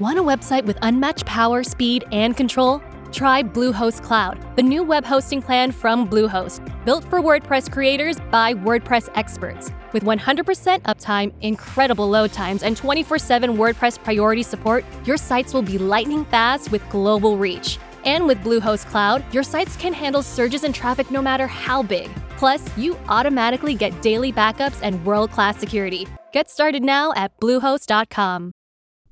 Want a website with unmatched power, speed, and control? Try Bluehost Cloud, the new web hosting plan from Bluehost, built for WordPress creators by WordPress experts. With 100% uptime, incredible load times, and 24/7 WordPress priority support, your sites will be lightning fast with global reach. And with Bluehost Cloud, your sites can handle surges in traffic no matter how big. Plus, you automatically get daily backups and world-class security. Get started now at Bluehost.com.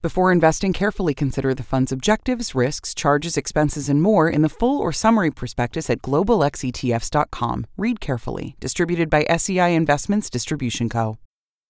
Before investing, carefully consider the fund's objectives, risks, charges, expenses, and more in the full or summary prospectus at globalxetfs.com. Read carefully. Distributed by SEI Investments Distribution Co.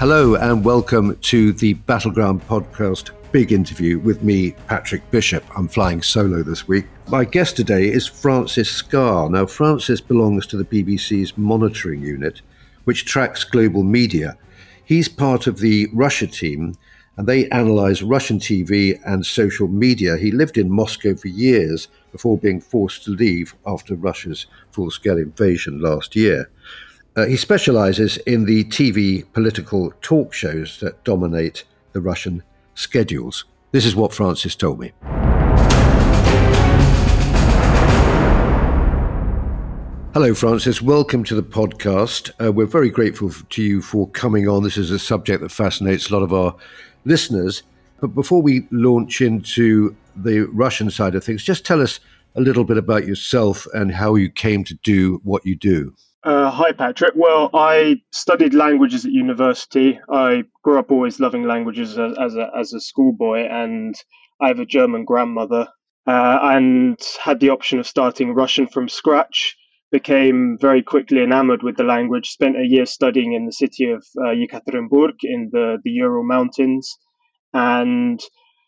Hello and welcome to the Battleground Podcast Big Interview with me, Patrick Bishop. I'm flying solo this week. My guest today is Francis Scarr. Now, Francis belongs to the BBC's monitoring unit, which tracks global media. He's part of the Russia team, and they analyse Russian TV and social media. He lived in Moscow for years before being forced to leave after Russia's full-scale invasion last year. He specialises in the TV political talk shows that dominate the Russian schedules. This is what Francis told me. Hello, Francis. Welcome to the podcast. We're very grateful to you for coming on. This is a subject that fascinates a lot of our listeners. But before we launch into the Russian side of things, just tell us a little bit about yourself and how you came to do what you do. Hi, Patrick. Well, I studied languages at university. I grew up always loving languages as a schoolboy, and I have a German grandmother, and had the option of starting Russian from scratch. Became very quickly enamored with the language, spent a year studying in the city of Yekaterinburg in the Ural Mountains, and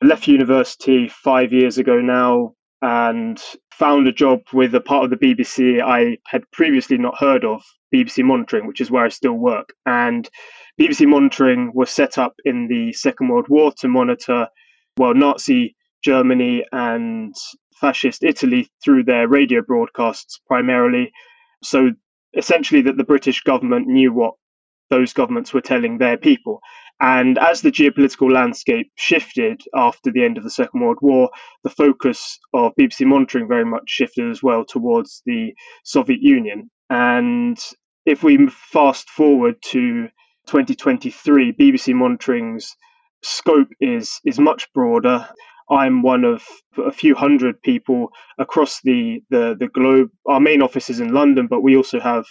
left university 5 years ago now, and found a job with a part of the BBC I had previously not heard of, BBC Monitoring, which is where I still work. And BBC Monitoring was set up in the Second World War to monitor, well, Nazi Germany and fascist Italy through their radio broadcasts primarily. So essentially that the British government knew what those governments were telling their people. And as the geopolitical landscape shifted after the end of the Second World War, the focus of BBC Monitoring very much shifted as well towards the Soviet Union. And if we fast forward to 2023, BBC Monitoring's scope is much broader. I'm one of a few hundred people across the globe. Our main office is in London, but we also have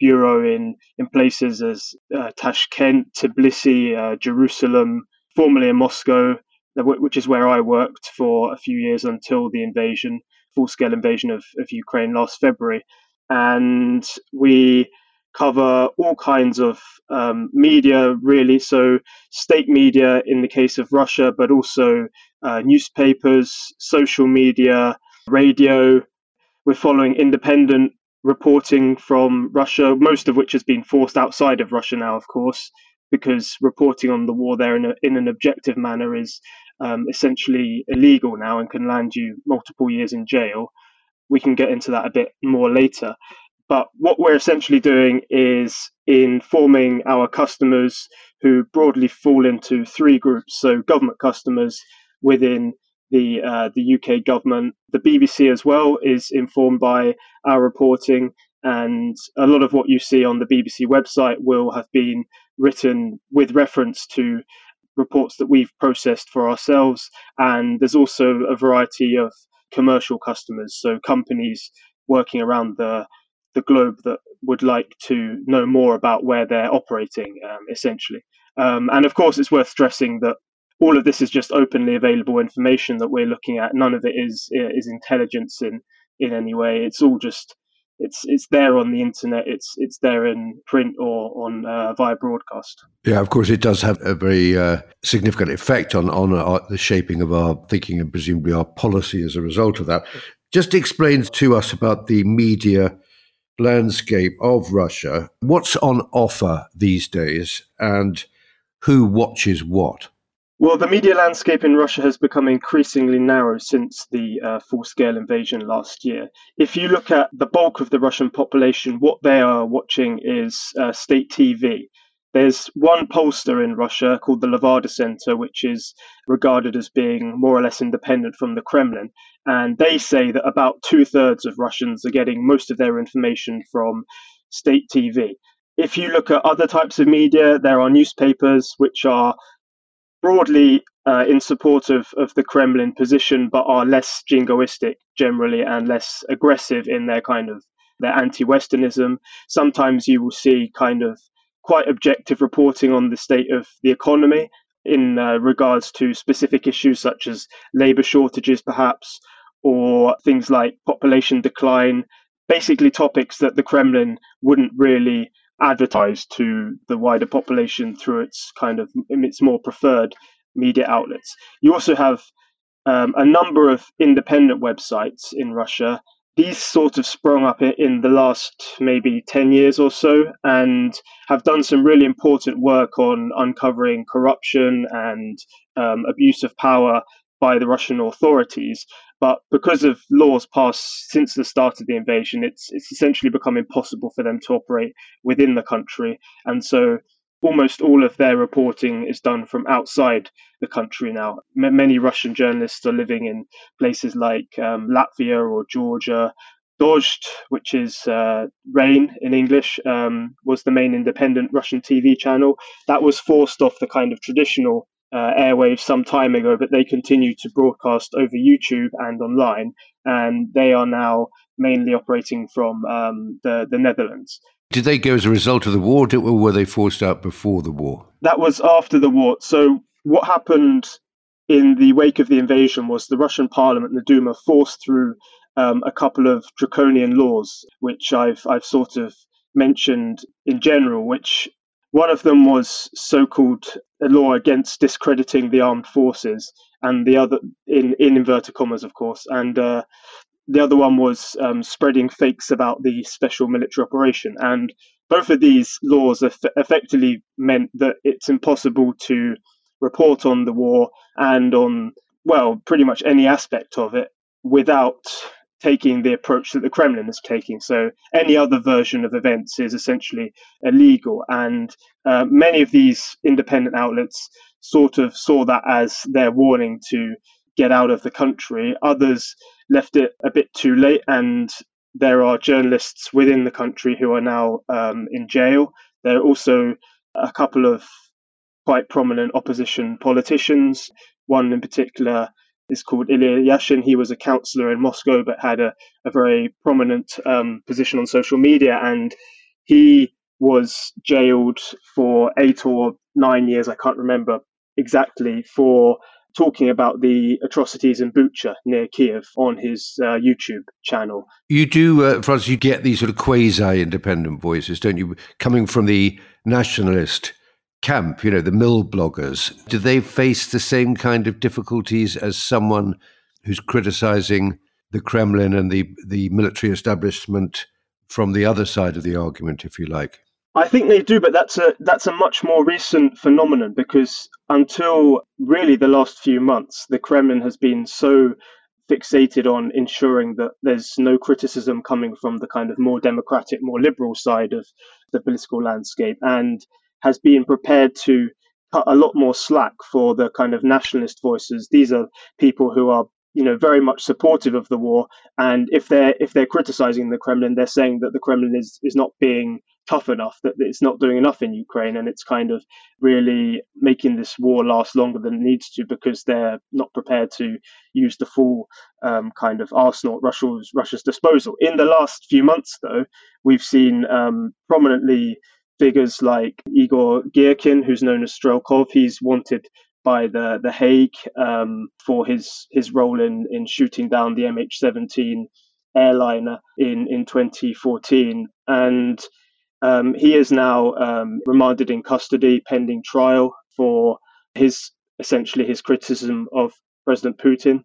bureau in places as Tashkent, Tbilisi, Jerusalem, formerly in Moscow, which is where I worked for a few years until the invasion, full-scale invasion of Ukraine last February. And we cover all kinds of media, really. So state media in the case of Russia, but also newspapers, social media, radio. We're following independent reporting from Russia, most of which has been forced outside of Russia now, of course, because reporting on the war there in an objective manner is essentially illegal now and can land you multiple years in jail. We can get into that a bit more later. But what we're essentially doing is informing our customers, who broadly fall into three groups. So government customers within the UK government. The BBC as well is informed by our reporting, and a lot of what you see on the BBC website will have been written with reference to reports that we've processed for ourselves. And there's also a variety of commercial customers, so companies working around the globe that would like to know more about where they're operating, essentially. And of course, it's worth stressing that all of this is just openly available information that we're looking at. None of it is intelligence in any way. It's all just it's there on the internet. It's there in print or on via broadcast. Yeah, of course, it does have a very significant effect on the shaping of our thinking and presumably our policy as a result of that. Just explain to us about the media landscape of Russia. What's on offer these days, and who watches what? Well, the media landscape in Russia has become increasingly narrow since the full-scale invasion last year. If you look at the bulk of the Russian population, what they are watching is state TV. There's one pollster in Russia called the Levada Center, which is regarded as being more or less independent from the Kremlin. And they say that about 2/3 of Russians are getting most of their information from state TV. If you look at other types of media, there are newspapers, which are broadly in support of the Kremlin position, but are less jingoistic generally and less aggressive in their kind of their anti-Westernism. Sometimes you will see kind of quite objective reporting on the state of the economy in regards to specific issues such as labor shortages, perhaps, or things like population decline, basically topics that the Kremlin wouldn't really advertised to the wider population through its kind of its more preferred media outlets. You also have a number of independent websites in Russia. These sort of sprung up in the last maybe 10 years or so and have done some really important work on uncovering corruption and abuse of power by the Russian authorities. But because of laws passed since the start of the invasion, it's essentially become impossible for them to operate within the country. And so almost all of their reporting is done from outside the country now. Many Russian journalists are living in places like Latvia or Georgia. Dozhd, which is rain in English, was the main independent Russian TV channel. That was forced off the kind of traditional airwaves some time ago, but they continue to broadcast over YouTube and online, and they are now mainly operating from the Netherlands. Did they go as a result of the war, or were they forced out before the war? That was after the war. So what happened in the wake of the invasion was the Russian parliament, the Duma, forced through a couple of draconian laws, which I've sort of mentioned in general, which one of them was so-called a law against discrediting the armed forces, and the other, in inverted commas, of course, and the other one was spreading fakes about the special military operation. And both of these laws effectively meant that it's impossible to report on the war and on, well, pretty much any aspect of it without taking the approach that the Kremlin is taking. So any other version of events is essentially illegal. And many of these independent outlets sort of saw that as their warning to get out of the country. Others left it a bit too late. And there are journalists within the country who are now in jail. There are also a couple of quite prominent opposition politicians, one in particular is called Ilya Yashin. He was a councillor in Moscow, but had a very prominent position on social media. And he was jailed for 8 or 9 years, I can't remember exactly, for talking about the atrocities in Bucha near Kiev on his YouTube channel. You do, Francis, you get these sort of quasi-independent voices, don't you, coming from the nationalist camp, you know, the mill bloggers. Do they face the same kind of difficulties as someone who's criticizing the Kremlin and the military establishment from the other side of the argument, if you like? I think they do, but that's a much more recent phenomenon, because until really the last few months, the Kremlin has been so fixated on ensuring that there's no criticism coming from the kind of more democratic, more liberal side of the political landscape, and has been prepared to cut a lot more slack for the kind of nationalist voices. These are people who are, you know, very much supportive of the war. And if they're criticizing the Kremlin, they're saying that the Kremlin is not being tough enough, that it's not doing enough in Ukraine, and it's kind of really making this war last longer than it needs to because they're not prepared to use the full kind of arsenal at Russia's disposal. In the last few months, though, we've seen prominently figures like Igor Gierkin, who's known as Strelkov. He's wanted by the Hague for his role in shooting down the MH17 airliner in 2014. And he is now remanded in custody pending trial for essentially his criticism of President Putin.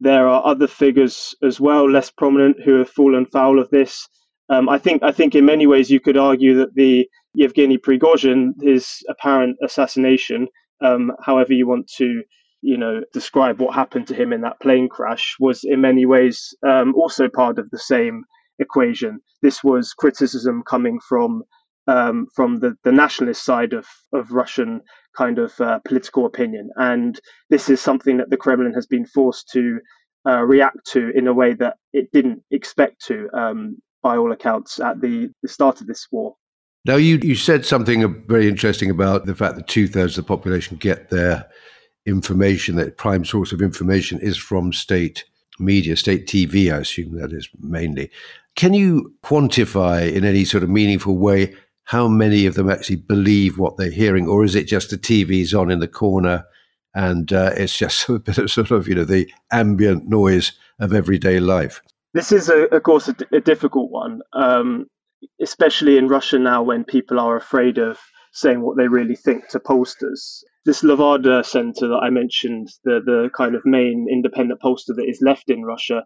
There are other figures as well, less prominent, who have fallen foul of this. I think in many ways you could argue that the Yevgeny Prigozhin, his apparent assassination, however you want to, describe what happened to him in that plane crash, was in many ways also part of the same equation. This was criticism coming from the nationalist side of Russian kind of political opinion, and this is something that the Kremlin has been forced to react to in a way that it didn't expect to, by all accounts, at the start of this war. Now, you said something very interesting about the fact that 2/3 of the population get their information, that prime source of information is from state media, state TV, I assume that is mainly. Can you quantify in any sort of meaningful way how many of them actually believe what they're hearing, or is it just the TV's on in the corner and it's just a bit of sort of, the ambient noise of everyday life? This is, of course, a difficult one, especially in Russia now when people are afraid of saying what they really think to pollsters. This Levada Center that I mentioned, the kind of main independent pollster that is left in Russia,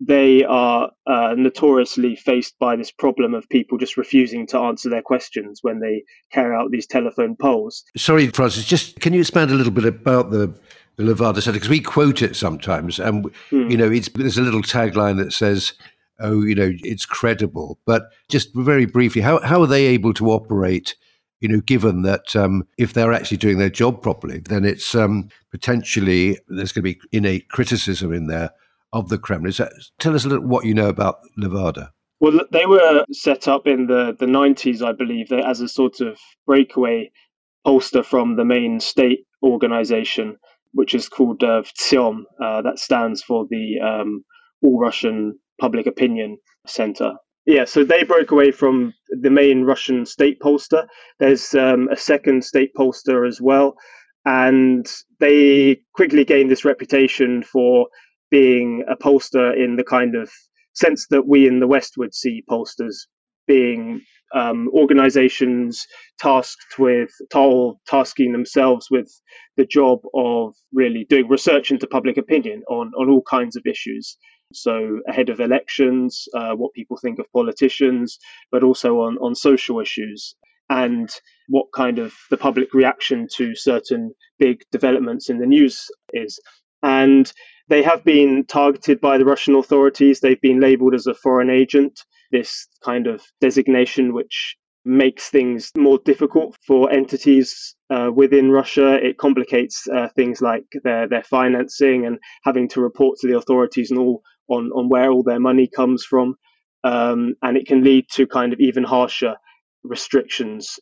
they are notoriously faced by this problem of people just refusing to answer their questions when they carry out these telephone polls. Sorry, Francis, just can you expand a little bit about the Levada Center? Because we quote it sometimes, and there's a little tagline that says, it's credible. But just very briefly, how are they able to operate? Given that if they're actually doing their job properly, then it's potentially there's going to be innate criticism in there of the Kremlin. So tell us a little what you know about Levada. Well, they were set up in the 90s, I believe, as a sort of breakaway pollster from the main state organization, which is called VTsIOM. That stands for the All Russian Public Opinion Center. Yeah, so they broke away from the main Russian state pollster. There's a second state pollster as well. And they quickly gained this reputation for being a pollster in the kind of sense that we in the West would see pollsters being organizations tasking themselves with the job of really doing research into public opinion on all kinds of issues. So ahead of elections, what people think of politicians, but also on social issues and what kind of the public reaction to certain big developments in the news is. And they have been targeted by the Russian authorities. They've been labelled as a foreign agent, this kind of designation which makes things more difficult for entities within Russia. It complicates things like their financing and having to report to the authorities and all on where all their money comes from. And it can lead to kind of even harsher restrictions,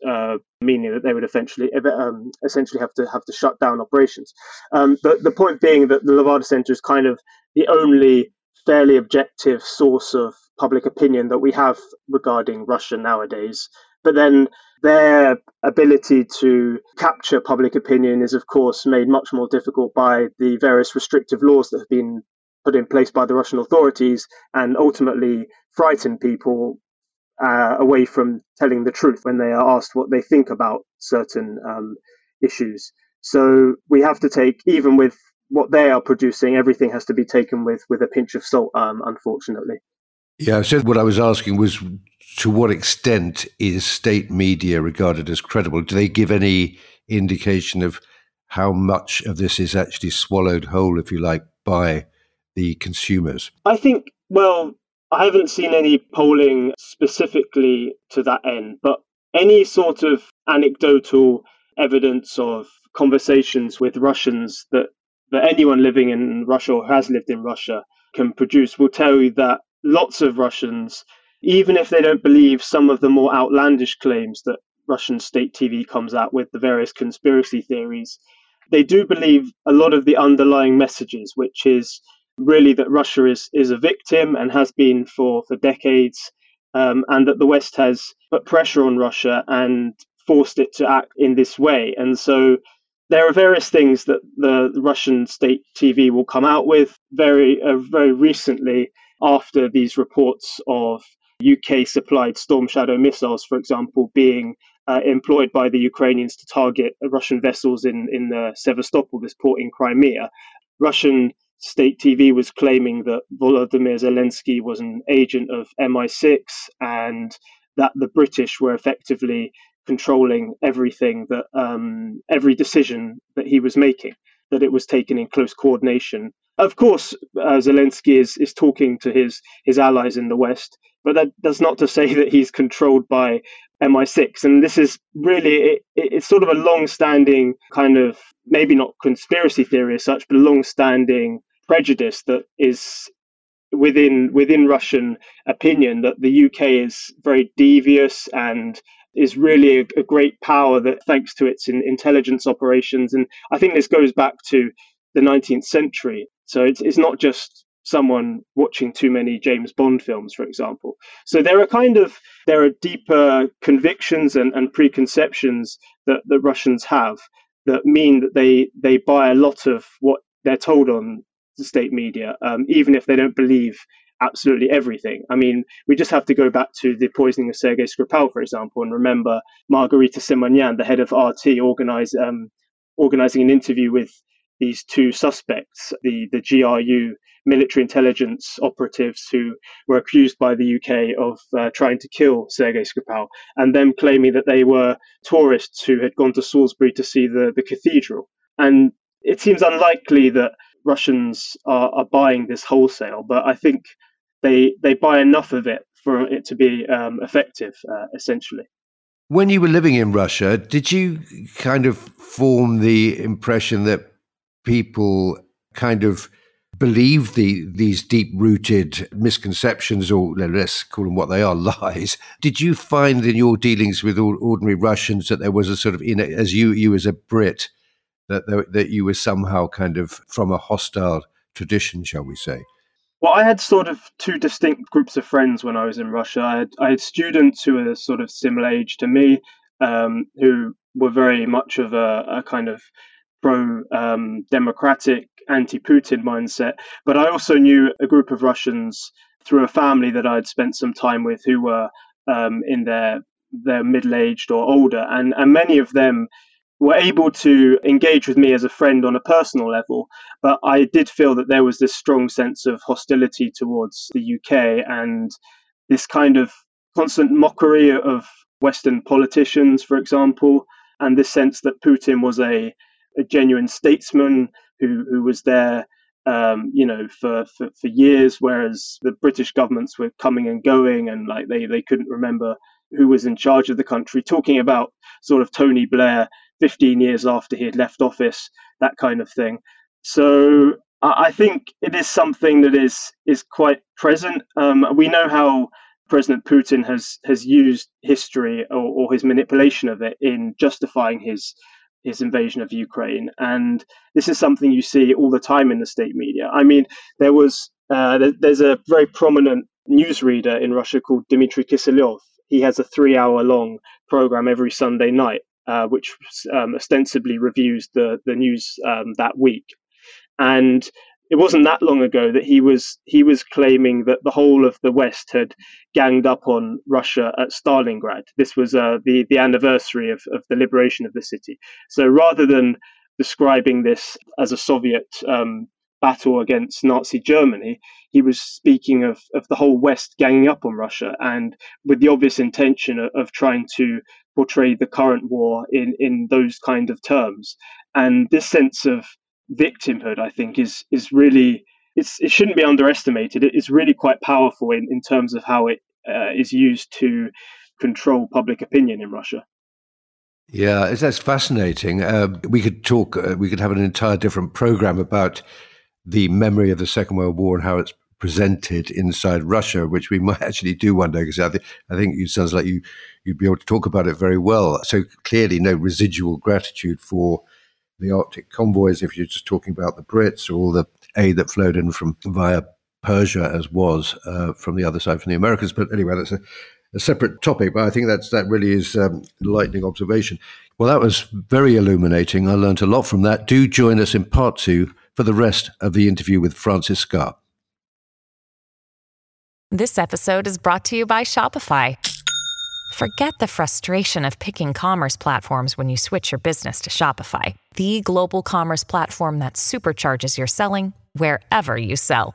meaning that they would essentially have to shut down operations. The point being that the Levada Center is kind of the only fairly objective source of public opinion that we have regarding Russia nowadays. But then their ability to capture public opinion is, of course, made much more difficult by the various restrictive laws that have been put in place by the Russian authorities and ultimately frighten people away from telling the truth when they are asked what they think about certain issues. So we have to take, even with what they are producing, everything has to be taken with a pinch of salt, unfortunately. Yeah, so what I was asking was, to what extent is state media regarded as credible? Do they give any indication of how much of this is actually swallowed whole, if you like, by the consumers? I think, well, I haven't seen any polling specifically to that end, but any sort of anecdotal evidence of conversations with Russians that anyone living in Russia or has lived in Russia can produce will tell you that lots of Russians even if they don't believe some of the more outlandish claims that Russian state TV comes out with, the various conspiracy theories, they do believe a lot of the underlying messages, which is really that Russia is a victim and has been for decades, and that the West has put pressure on Russia and forced it to act in this way. And so there are various things that the Russian state TV will come out with very recently after these reports of UK-supplied Storm Shadow missiles, for example, being employed by the Ukrainians to target Russian vessels in Sevastopol, this port in Crimea. Russian state TV was claiming that Volodymyr Zelensky was an agent of MI6 and that the British were effectively controlling everything, that every decision that he was making, that it was taken in close coordination. Of course, Zelensky is talking to his allies in the West, but that's not to say that he's controlled by MI6. And this is really, it's sort of a long-standing kind of, maybe not conspiracy theory as such, but long-standing prejudice that is within Russian opinion, that the UK is very devious and is really a great power that, thanks to its intelligence operations. And I think this goes back to the 19th century. So it's not just someone watching too many James Bond films, for example. So there are deeper convictions and preconceptions that Russians have that mean that they buy a lot of what they're told on the state media, even if they don't believe absolutely everything. I mean, we just have to go back to the poisoning of Sergei Skripal, for example, and remember Margarita Simonyan, the head of RT, organizing an interview with these two suspects, the GRU military intelligence operatives who were accused by the UK of trying to kill Sergei Skripal, and them claiming that they were tourists who had gone to Salisbury to see the cathedral. And it seems unlikely that Russians are buying this wholesale, but I think they buy enough of it for it to be effective, essentially. When you were living in Russia, did you kind of form the impression that people kind of believe these deep-rooted misconceptions, or let's call them what they are, lies? Did you find in your dealings with ordinary Russians that there was a sort of, as you as a Brit, that you were somehow kind of from a hostile tradition, shall we say? Well, I had sort of two distinct groups of friends when I was in Russia. I had students who were sort of similar age to me, who were very much of a kind of pro-democratic, anti-Putin mindset. But I also knew a group of Russians through a family that I had spent some time with who were in their middle-aged or older. And many of them were able to engage with me as a friend on a personal level. But I did feel that there was this strong sense of hostility towards the UK and this kind of constant mockery of Western politicians, for example, and this sense that Putin was a genuine statesman who was there, for years, whereas the British governments were coming and going, and like they couldn't remember who was in charge of the country, talking about sort of Tony Blair 15 years after he had left office, that kind of thing. So I think it is something that is quite present. We know how President Putin has used history or his manipulation of it in justifying his invasion of Ukraine. And this is something you see all the time in the state media. I mean, there was there's a very prominent newsreader in Russia called Dmitry Kiselyov. He has a 3-hour long program every Sunday night, which ostensibly reviews the news that week. And it wasn't that long ago that he was claiming that the whole of the West had ganged up on Russia at Stalingrad. This was the anniversary of the liberation of the city. So rather than describing this as a Soviet battle against Nazi Germany, he was speaking of the whole West ganging up on Russia, and with the obvious intention of trying to portray the current war in those kind of terms. And this sense of victimhood, I think, is really, it shouldn't be underestimated. It is really quite powerful in terms of how it is used to control public opinion in Russia. Yeah, that's fascinating. We could have an entire different program about the memory of the Second World War and how it's presented inside Russia, which we might actually do one day, because I think it sounds like you'd be able to talk about it very well. So clearly no residual gratitude for the Arctic convoys, if you're just talking about the Brits, or all the aid that flowed in from via Persia, as was from the other side from the Americans. But anyway, that's a separate topic, but I think that really is lightning observation. Well, that was very illuminating. I learned a lot from that. Do join us in part 2 for the rest of the interview with Francis Scarr. This episode is brought to you by Shopify. Forget the frustration of picking commerce platforms when you switch your business to Shopify, the global commerce platform that supercharges your selling wherever you sell.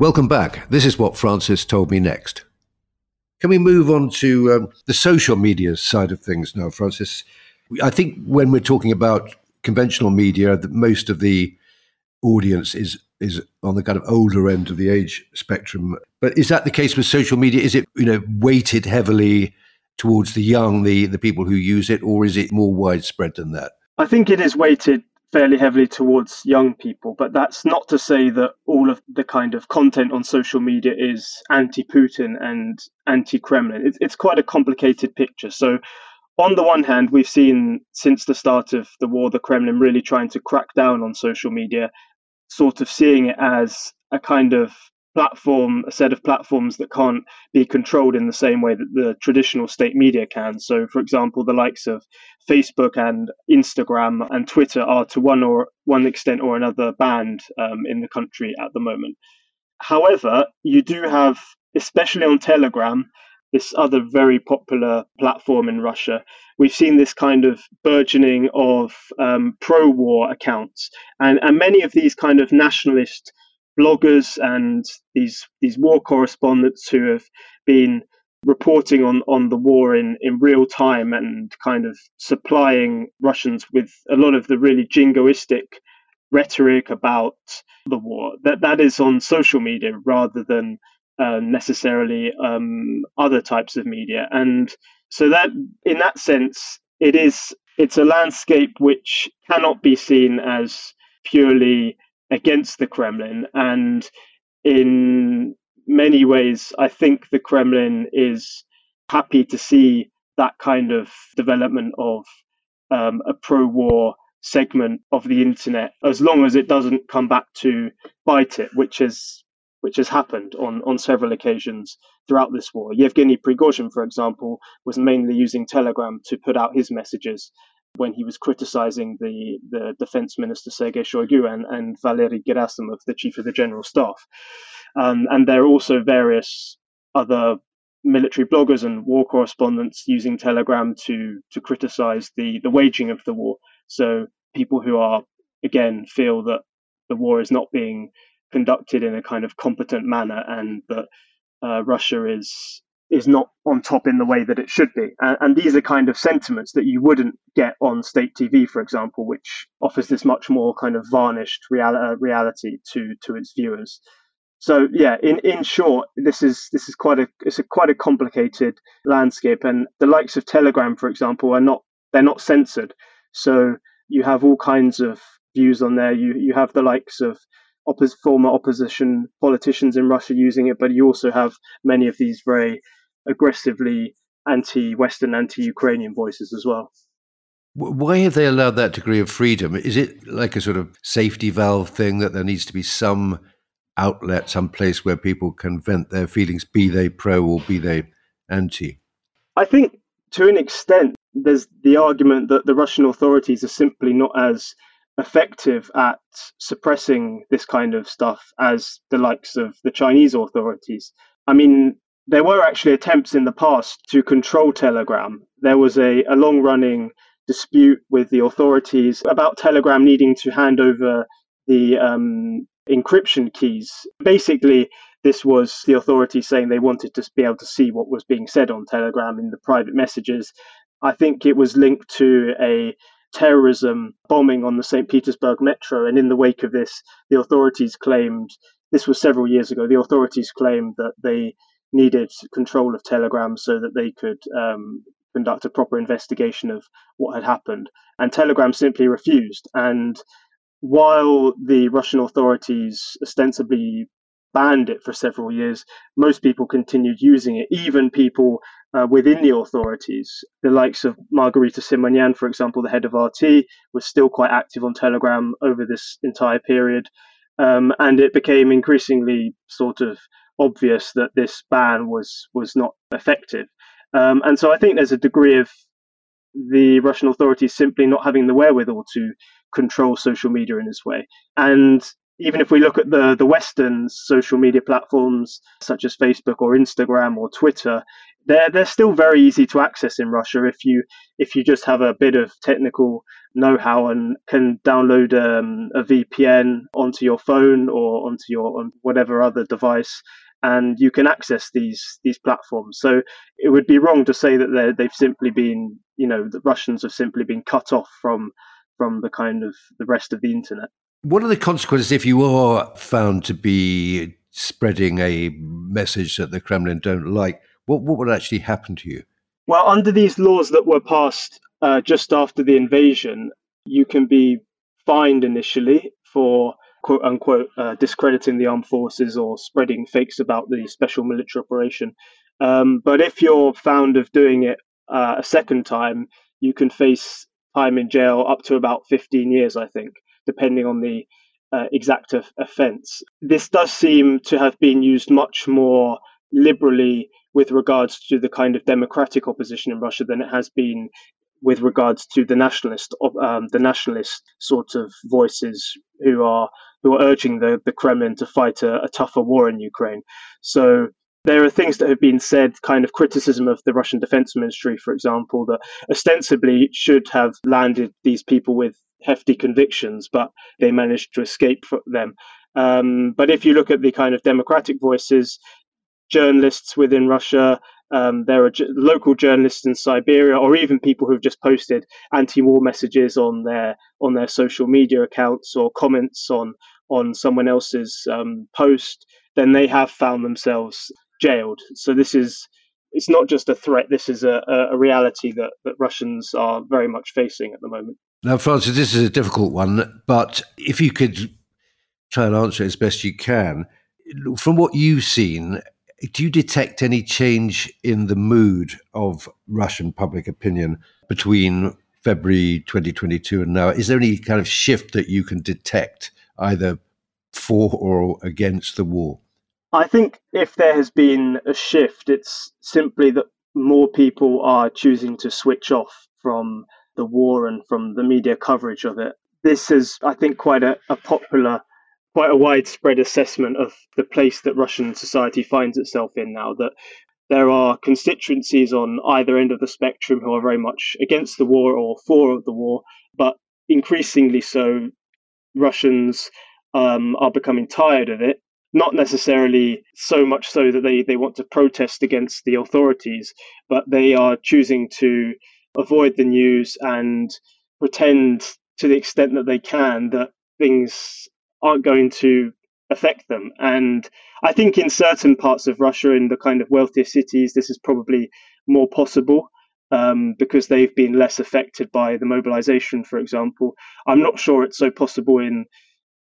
Welcome back. This is what Francis told me next. Can we move on to the social media side of things now, Francis? I think when we're talking about conventional media, most of the audience is on the kind of older end of the age spectrum. But is that the case with social media? Is it, weighted heavily towards the young, the people who use it, or is it more widespread than that? I think it is weighted fairly heavily towards young people, but that's not to say that all of the kind of content on social media is anti-Putin and anti-Kremlin. It's quite a complicated picture. So on the one hand, we've seen since the start of the war, the Kremlin really trying to crack down on social media, sort of seeing it as a kind of platform, a set of platforms that can't be controlled in the same way that the traditional state media can. So, for example, the likes of Facebook and Instagram and Twitter are to one extent or another banned in the country at the moment. However, you do have, especially on Telegram, this other very popular platform in Russia, we've seen this kind of burgeoning of pro-war accounts. And many of these kind of nationalist bloggers and these war correspondents who have been reporting on the war in real time and kind of supplying Russians with a lot of the really jingoistic rhetoric about the war. That is on social media rather than necessarily other types of media. And so that, in that sense, it's a landscape which cannot be seen as purely against the Kremlin, and in many ways I think the Kremlin is happy to see that kind of development of a pro-war segment of the internet, as long as it doesn't come back to bite it, which has happened on several occasions throughout this war. Yevgeny Prigozhin, for example, was mainly using Telegram to put out his messages when he was criticizing the defense minister, Sergei Shoigu, and Valery Gerasimov, the chief of the general staff. And there are also various other military bloggers and war correspondents using Telegram to criticize the waging of the war. So people who are, again, feel that the war is not being conducted in a kind of competent manner, and that Russia is not on top in the way that it should be. And these are kind of sentiments that you wouldn't get on state TV, for example, which offers this much more kind of varnished reality to its viewers. So yeah, in short, this is quite a complicated landscape. And the likes of Telegram, for example, they're not censored. So you have all kinds of views on there. You have the likes of former opposition politicians in Russia using it, but you also have many of these very aggressively anti-Western, anti-Ukrainian voices as well. Why have they allowed that degree of freedom? Is it like a sort of safety valve thing that there needs to be some outlet, some place where people can vent their feelings, be they pro or be they anti? I think to an extent there's the argument that the Russian authorities are simply not as effective at suppressing this kind of stuff as the likes of the Chinese authorities. I mean, there were actually attempts in the past to control Telegram. There was a long-running dispute with the authorities about Telegram needing to hand over the encryption keys. Basically, this was the authorities saying they wanted to be able to see what was being said on Telegram in the private messages. I think it was linked to a terrorism bombing on the St. Petersburg metro. And in the wake of this, the authorities claimed, this was several years ago, the authorities claimed that they needed control of Telegram so that they could conduct a proper investigation of what had happened. And Telegram simply refused. And while the Russian authorities ostensibly banned it for several years, most people continued using it, even people within the authorities. The likes of Margarita Simonyan, for example, the head of RT, was still quite active on Telegram over this entire period. And it became increasingly sort of obvious that this ban was not effective. And so I think there's a degree of the Russian authorities simply not having the wherewithal to control social media in this way. And even if we look at the Western social media platforms, such as Facebook or Instagram or Twitter, they're still very easy to access in Russia if you just have a bit of technical know-how and can download a VPN onto your phone or onto your on whatever other device, and you can access these platforms. So it would be wrong to say that they've simply been, you know, the Russians have simply been cut off from the kind of the rest of the internet. What are the consequences if you are found to be spreading a message that the Kremlin don't like? What would actually happen to you? Well, under these laws that were passed just after the invasion, you can be fined initially for, quote unquote, discrediting the armed forces or spreading fakes about the special military operation. But if you're found of doing it a second time, you can face time in jail up to about 15 years, I think, depending on the exact offence. This does seem to have been used much more liberally with regards to the kind of democratic opposition in Russia than it has been with regards to the nationalist sort of voices who are urging the Kremlin to fight a tougher war in Ukraine. So there are things that have been said, kind of criticism of the Russian Defense Ministry, for example, that ostensibly should have landed these people with hefty convictions, but they managed to escape from them. But if you look at the kind of democratic voices, journalists within Russia, there are local journalists in Siberia, or even people who've just posted anti-war messages on their social media accounts or comments on someone else's post, then they have found themselves jailed. So it's not just a threat, this is a reality that Russians are very much facing at the moment. Now, Francis, this is a difficult one, but if you could try and answer it as best you can, from what you've seen, do you detect any change in the mood of Russian public opinion between February 2022 and now? Is there any kind of shift that you can detect, either for or against the war? I think if there has been a shift, it's simply that more people are choosing to switch off from the war and from the media coverage of it. This is, I think, quite a widespread assessment of the place that Russian society finds itself in now, that there are constituencies on either end of the spectrum who are very much against the war or for the war, but increasingly so, Russians are becoming tired of it. Not necessarily so much so that they want to protest against the authorities, but they are choosing to avoid the news and pretend to the extent that they can that things aren't going to affect them. And I think in certain parts of Russia, in the kind of wealthier cities, this is probably more possible because they've been less affected by the mobilization, for example. I'm not sure it's so possible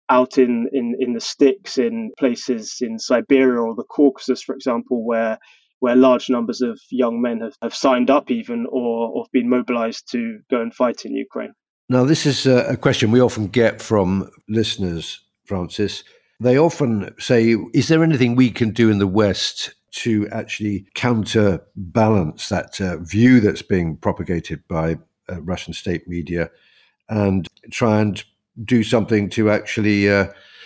out in the sticks, in places in Siberia or the Caucasus, for example, where large numbers of young men have signed up even or been mobilized to go and fight in Ukraine. Now, this is a question we often get from listeners, Francis. They often say, is there anything we can do in the West to actually counterbalance that view that's being propagated by Russian state media, and try and do something to actually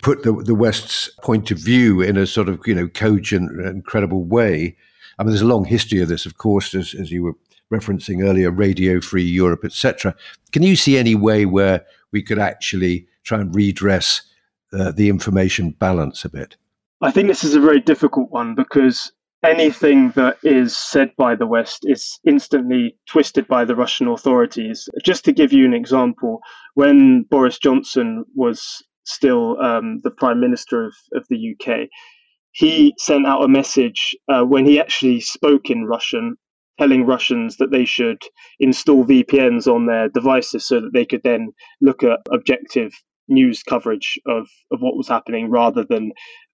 put the West's point of view in a sort of, you know, cogent and credible way. I mean, there's a long history of this, of course, as you were referencing earlier, Radio Free Europe, etc. Can you see any way where we could actually try and redress the information balance a bit? I think this is a very difficult one, because anything that is said by the West is instantly twisted by the Russian authorities. Just to give you an example, when Boris Johnson was still the Prime Minister of the UK, he sent out a message when he actually spoke in Russian, telling Russians that they should install VPNs on their devices so that they could then look at objective news coverage of what was happening, rather than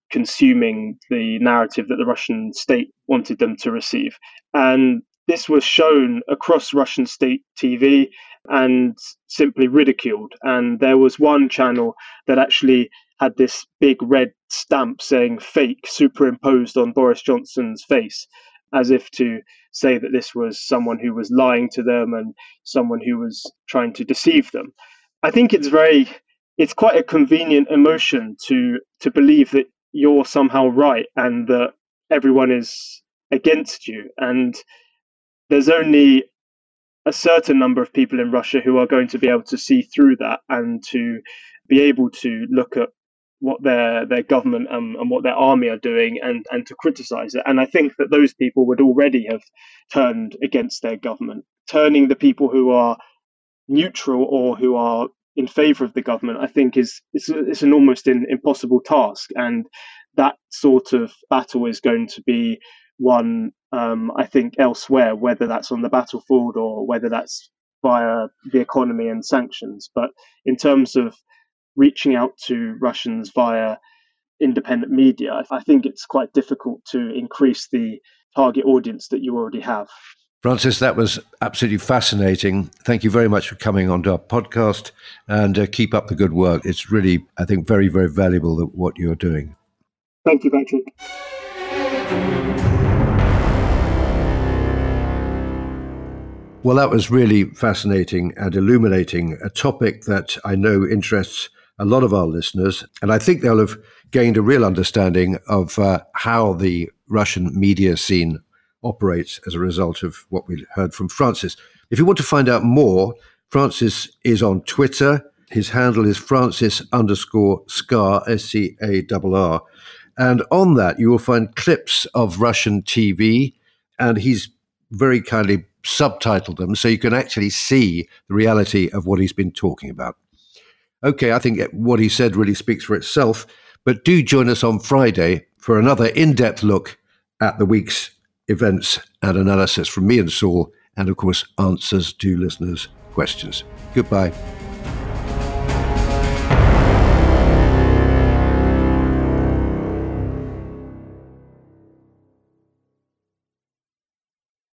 consuming the narrative that the Russian state wanted them to receive. And this was shown across Russian state TV and simply ridiculed. And there was one channel that actually had this big red stamp saying fake superimposed on Boris Johnson's face, as if to say that this was someone who was lying to them and someone who was trying to deceive them. I think it's quite a convenient emotion to believe that you're somehow right and that everyone is against you. And there's only a certain number of people in Russia who are going to be able to see through that and to be able to look at what their government and what their army are doing and to criticize it. And I think that those people would already have turned against their government. Turning the people who are neutral or who are in favor of the government, I think it's an almost impossible task. And that sort of battle is going to be won, I think, elsewhere, whether that's on the battlefield or whether that's via the economy and sanctions. But in terms of reaching out to Russians via independent media, I think it's quite difficult to increase the target audience that you already have. Francis, that was absolutely fascinating. Thank you very much for coming onto our podcast, and keep up the good work. It's really, I think, very, very valuable that what you're doing. Thank you, Patrick. Well, that was really fascinating and illuminating, a topic that I know interests a lot of our listeners, and I think they'll have gained a real understanding of how the Russian media scene operates as a result of what we heard from Francis. If you want to find out more, Francis is on Twitter. His handle is Francis_Scarr, Scarr. And on that, you will find clips of Russian TV, and he's very kindly subtitled them so you can actually see the reality of what he's been talking about. Okay, I think what he said really speaks for itself, but do join us on Friday for another in-depth look at the week's events and analysis from me and Saul, and of course answers to listeners' questions. Goodbye.